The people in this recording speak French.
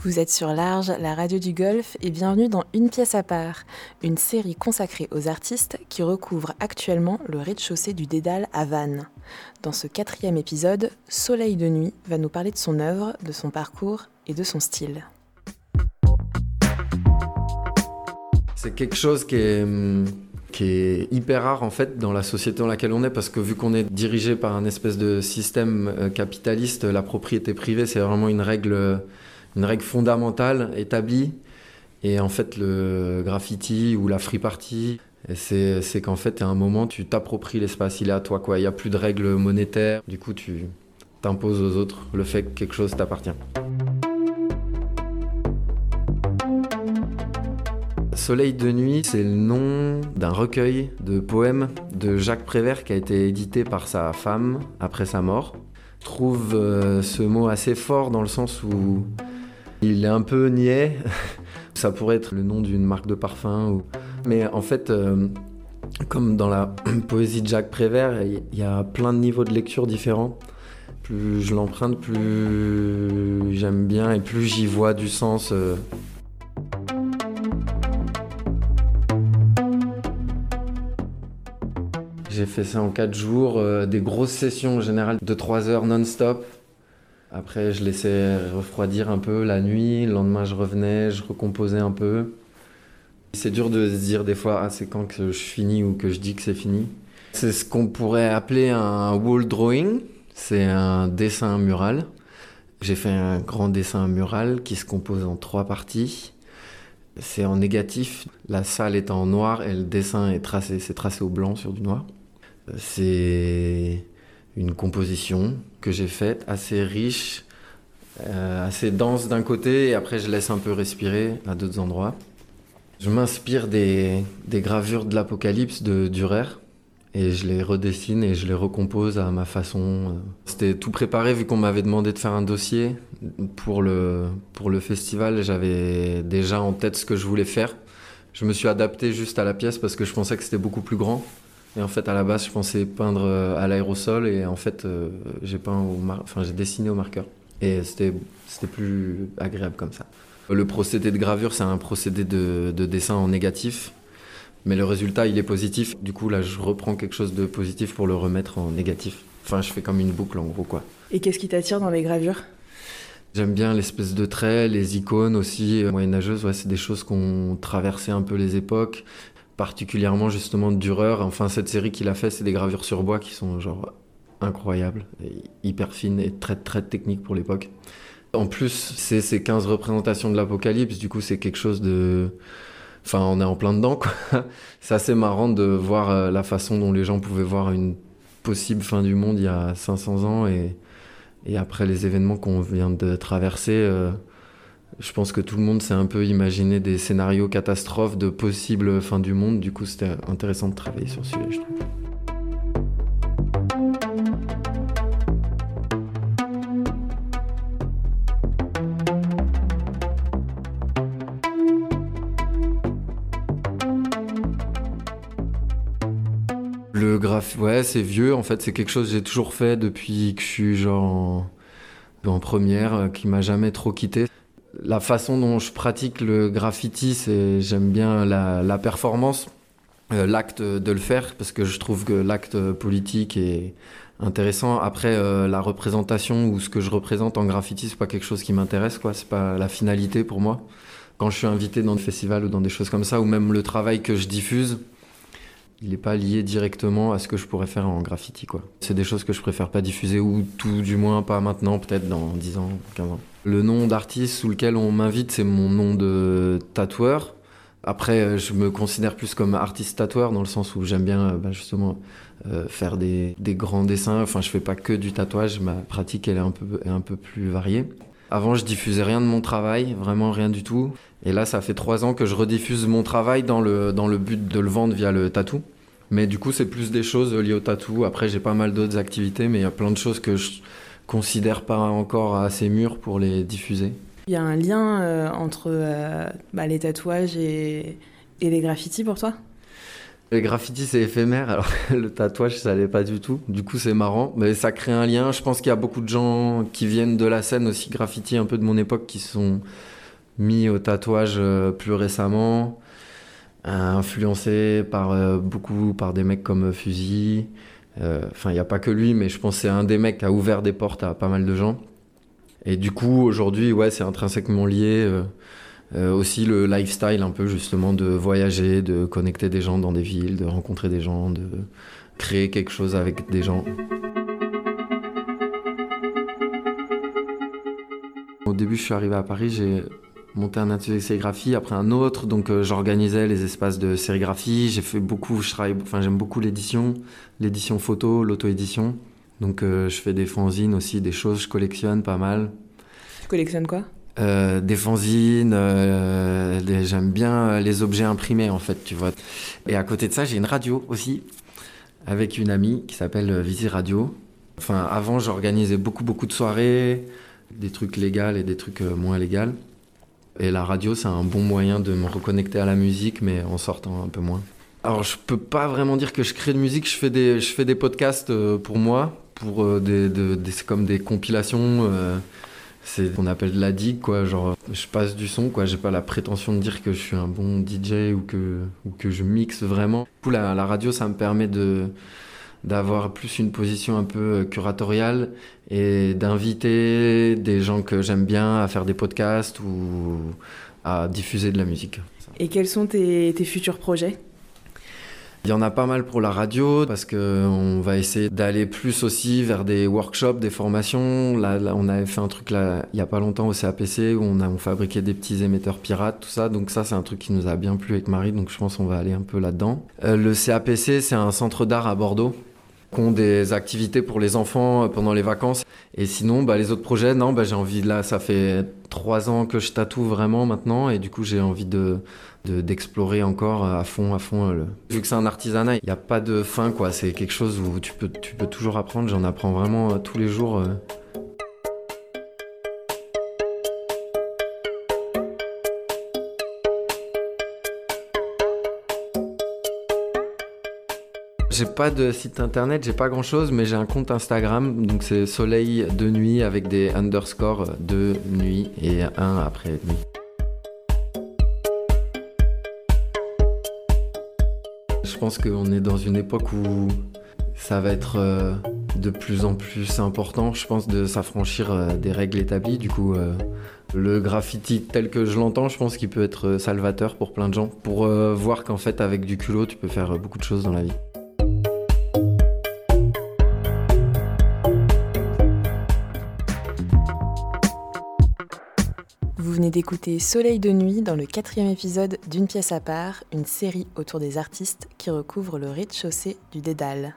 Vous êtes sur Large, la radio du Golfe, et bienvenue dans Une pièce à part, une série consacrée aux artistes qui recouvre actuellement le rez-de-chaussée du Dédale à Vannes. Dans ce 4e épisode, Soleil de nuit va nous parler de son œuvre, de son parcours et de son style. C'est quelque chose qui est hyper rare en fait dans la société dans laquelle on est, parce que vu qu'on est dirigé par un espèce de système capitaliste, la propriété privée c'est vraiment une règle fondamentale établie, et en fait le graffiti ou la free party c'est qu'en fait à un moment tu t'appropries l'espace, il est à toi quoi, il n'y a plus de règles monétaires, du coup tu t'imposes aux autres le fait que quelque chose t'appartient. Soleil de nuit, c'est le nom d'un recueil de poèmes de Jacques Prévert qui a été édité par sa femme après sa mort. Je trouve ce mot assez fort dans le sens où il est un peu niais. Ça pourrait être le nom d'une marque de parfum. Mais en fait, comme dans la poésie de Jacques Prévert, il y a plein de niveaux de lecture différents. Plus je l'emprunte, plus j'aime bien et plus j'y vois du sens. J'ai fait ça en 4 jours, des grosses sessions en général de 3 heures non-stop. Après, je laissais refroidir un peu la nuit, le lendemain je revenais, je recomposais un peu. C'est dur de se dire des fois, c'est quand que je finis ou que je dis que c'est fini. C'est ce qu'on pourrait appeler un wall drawing, c'est un dessin mural. J'ai fait un grand dessin mural qui se compose en 3 parties. C'est en négatif, la salle est en noir et le dessin c'est tracé au blanc sur du noir. C'est une composition que j'ai faite, assez riche, assez dense d'un côté, et après je laisse un peu respirer à d'autres endroits. Je m'inspire des gravures de l'Apocalypse de Dürer, et je les redessine et je les recompose à ma façon. C'était tout préparé vu qu'on m'avait demandé de faire un dossier pour le festival. J'avais déjà en tête ce que je voulais faire. Je me suis adapté juste à la pièce parce que je pensais que c'était beaucoup plus grand. Et en fait, à la base, je pensais peindre à l'aérosol, et en fait, j'ai dessiné au marqueur. Et c'était plus agréable comme ça. Le procédé de gravure, c'est un procédé de dessin en négatif, mais le résultat, il est positif. Du coup, là, je reprends quelque chose de positif pour le remettre en négatif. Enfin, je fais comme une boucle, en gros, quoi. Et qu'est-ce qui t'attire dans les gravures ? J'aime bien l'espèce de trait, les icônes aussi, moyenâgeuses. Ouais, c'est des choses qu'on traversait un peu les époques. Particulièrement justement Dürer, enfin cette série qu'il a fait, c'est des gravures sur bois qui sont genre incroyables, hyper fines et très très techniques pour l'époque. En plus, c'est ces 15 représentations de l'Apocalypse, du coup c'est quelque chose de... Enfin, on est en plein dedans, quoi. C'est assez marrant de voir la façon dont les gens pouvaient voir une possible fin du monde il y a 500 ans et après les événements qu'on vient de traverser... Je pense que tout le monde s'est un peu imaginé des scénarios catastrophes de possibles fins du monde. Du coup, c'était intéressant de travailler sur ce sujet, je trouve. Le graphe, ouais, c'est vieux. En fait, c'est quelque chose que j'ai toujours fait depuis que je suis genre en première, qui m'a jamais trop quitté. La façon dont je pratique le graffiti, c'est j'aime bien la performance, l'acte de le faire, parce que je trouve que l'acte politique est intéressant. Après, la représentation ou ce que je représente en graffiti, c'est pas quelque chose qui m'intéresse, quoi. C'est pas la finalité pour moi. Quand je suis invité dans des festivals ou dans des choses comme ça, ou même le travail que je diffuse, il n'est pas lié directement à ce que je pourrais faire en graffiti, quoi. C'est des choses que je préfère pas diffuser, ou tout du moins pas maintenant, peut-être dans 10 ans, 15 ans. Le nom d'artiste sous lequel on m'invite, c'est mon nom de tatoueur. Après, je me considère plus comme artiste tatoueur, dans le sens où j'aime bien justement faire des grands dessins. Enfin, je fais pas que du tatouage, ma pratique elle est un peu plus variée. Avant, je diffusais rien de mon travail, vraiment rien du tout. Et là, ça fait 3 ans que je rediffuse mon travail dans le but de le vendre via le tatou. Mais du coup, c'est plus des choses liées au tatou. Après, j'ai pas mal d'autres activités, mais il y a plein de choses que je considère pas encore assez mûres pour les diffuser. Il y a un lien entre les tatouages et les graffitis pour toi ? Le graffiti, c'est éphémère, alors le tatouage, ça l'est pas du tout. Du coup, c'est marrant, mais ça crée un lien. Je pense qu'il y a beaucoup de gens qui viennent de la scène aussi graffiti, un peu de mon époque, qui sont mis au tatouage plus récemment, influencés par beaucoup par des mecs comme Fuzi. Enfin, il n'y a pas que lui, mais je pense que c'est un des mecs qui a ouvert des portes à pas mal de gens. Et du coup, aujourd'hui, ouais, c'est intrinsèquement lié. Aussi le lifestyle un peu justement de voyager, de connecter des gens dans des villes, de rencontrer des gens, de créer quelque chose avec des gens. Au début, je suis arrivé à Paris, j'ai monté un atelier de sérigraphie, après un autre, donc j'organisais les espaces de sérigraphie, j'ai fait beaucoup, j'aime beaucoup l'édition photo, l'auto-édition, donc je fais des fanzines aussi, des choses, je collectionne pas mal. Tu collectionnes quoi ? Des fanzines, j'aime bien les objets imprimés en fait, tu vois. Et à côté de ça, j'ai une radio aussi, avec une amie qui s'appelle Visiradio. Enfin, avant, j'organisais beaucoup de soirées, des trucs légaux et des trucs moins légaux. Et la radio, c'est un bon moyen de me reconnecter à la musique, mais en sortant un peu moins. Alors, je peux pas vraiment dire que je crée de musique, je fais des podcasts pour moi, c'est comme des compilations... C'est ce qu'on appelle de la digue, quoi. Genre, je passe du son, quoi. J'ai pas la prétention de dire que je suis un bon DJ ou que je mixe vraiment. Du coup, la radio, ça me permet d'avoir plus une position un peu curatoriale et d'inviter des gens que j'aime bien à faire des podcasts ou à diffuser de la musique. Et quels sont tes futurs projets ? Il y en a pas mal pour la radio parce qu'on va essayer d'aller plus aussi vers des workshops, des formations. Là, on avait fait un truc là, il n'y a pas longtemps au CAPC où on fabriquait des petits émetteurs pirates, tout ça. Donc ça, c'est un truc qui nous a bien plu avec Marie, donc je pense qu'on va aller un peu là-dedans. Le CAPC, c'est un centre d'art à Bordeaux qui ont des activités pour les enfants pendant les vacances. Et sinon, les autres projets, j'ai envie, là, ça fait 3 ans que je tatoue vraiment maintenant et du coup, j'ai envie d'explorer encore à fond. Vu que c'est un artisanat, il n'y a pas de fin, quoi. C'est quelque chose où tu peux toujours apprendre. J'en apprends vraiment tous les jours. J'ai pas de site internet, j'ai pas grand chose, mais j'ai un compte Instagram, donc c'est Soleil de nuit avec des underscores de nuit et un après nuit. Je pense qu'on est dans une époque où ça va être de plus en plus important, je pense, de s'affranchir des règles établies. Du coup, le graffiti tel que je l'entends, je pense qu'il peut être salvateur pour plein de gens, pour voir qu'en fait, avec du culot, tu peux faire beaucoup de choses dans la vie. Vous venez d'écouter Soleil de nuit dans le 4e épisode d'Une pièce à part, une série autour des artistes qui recouvre le rez-de-chaussée du Dédale.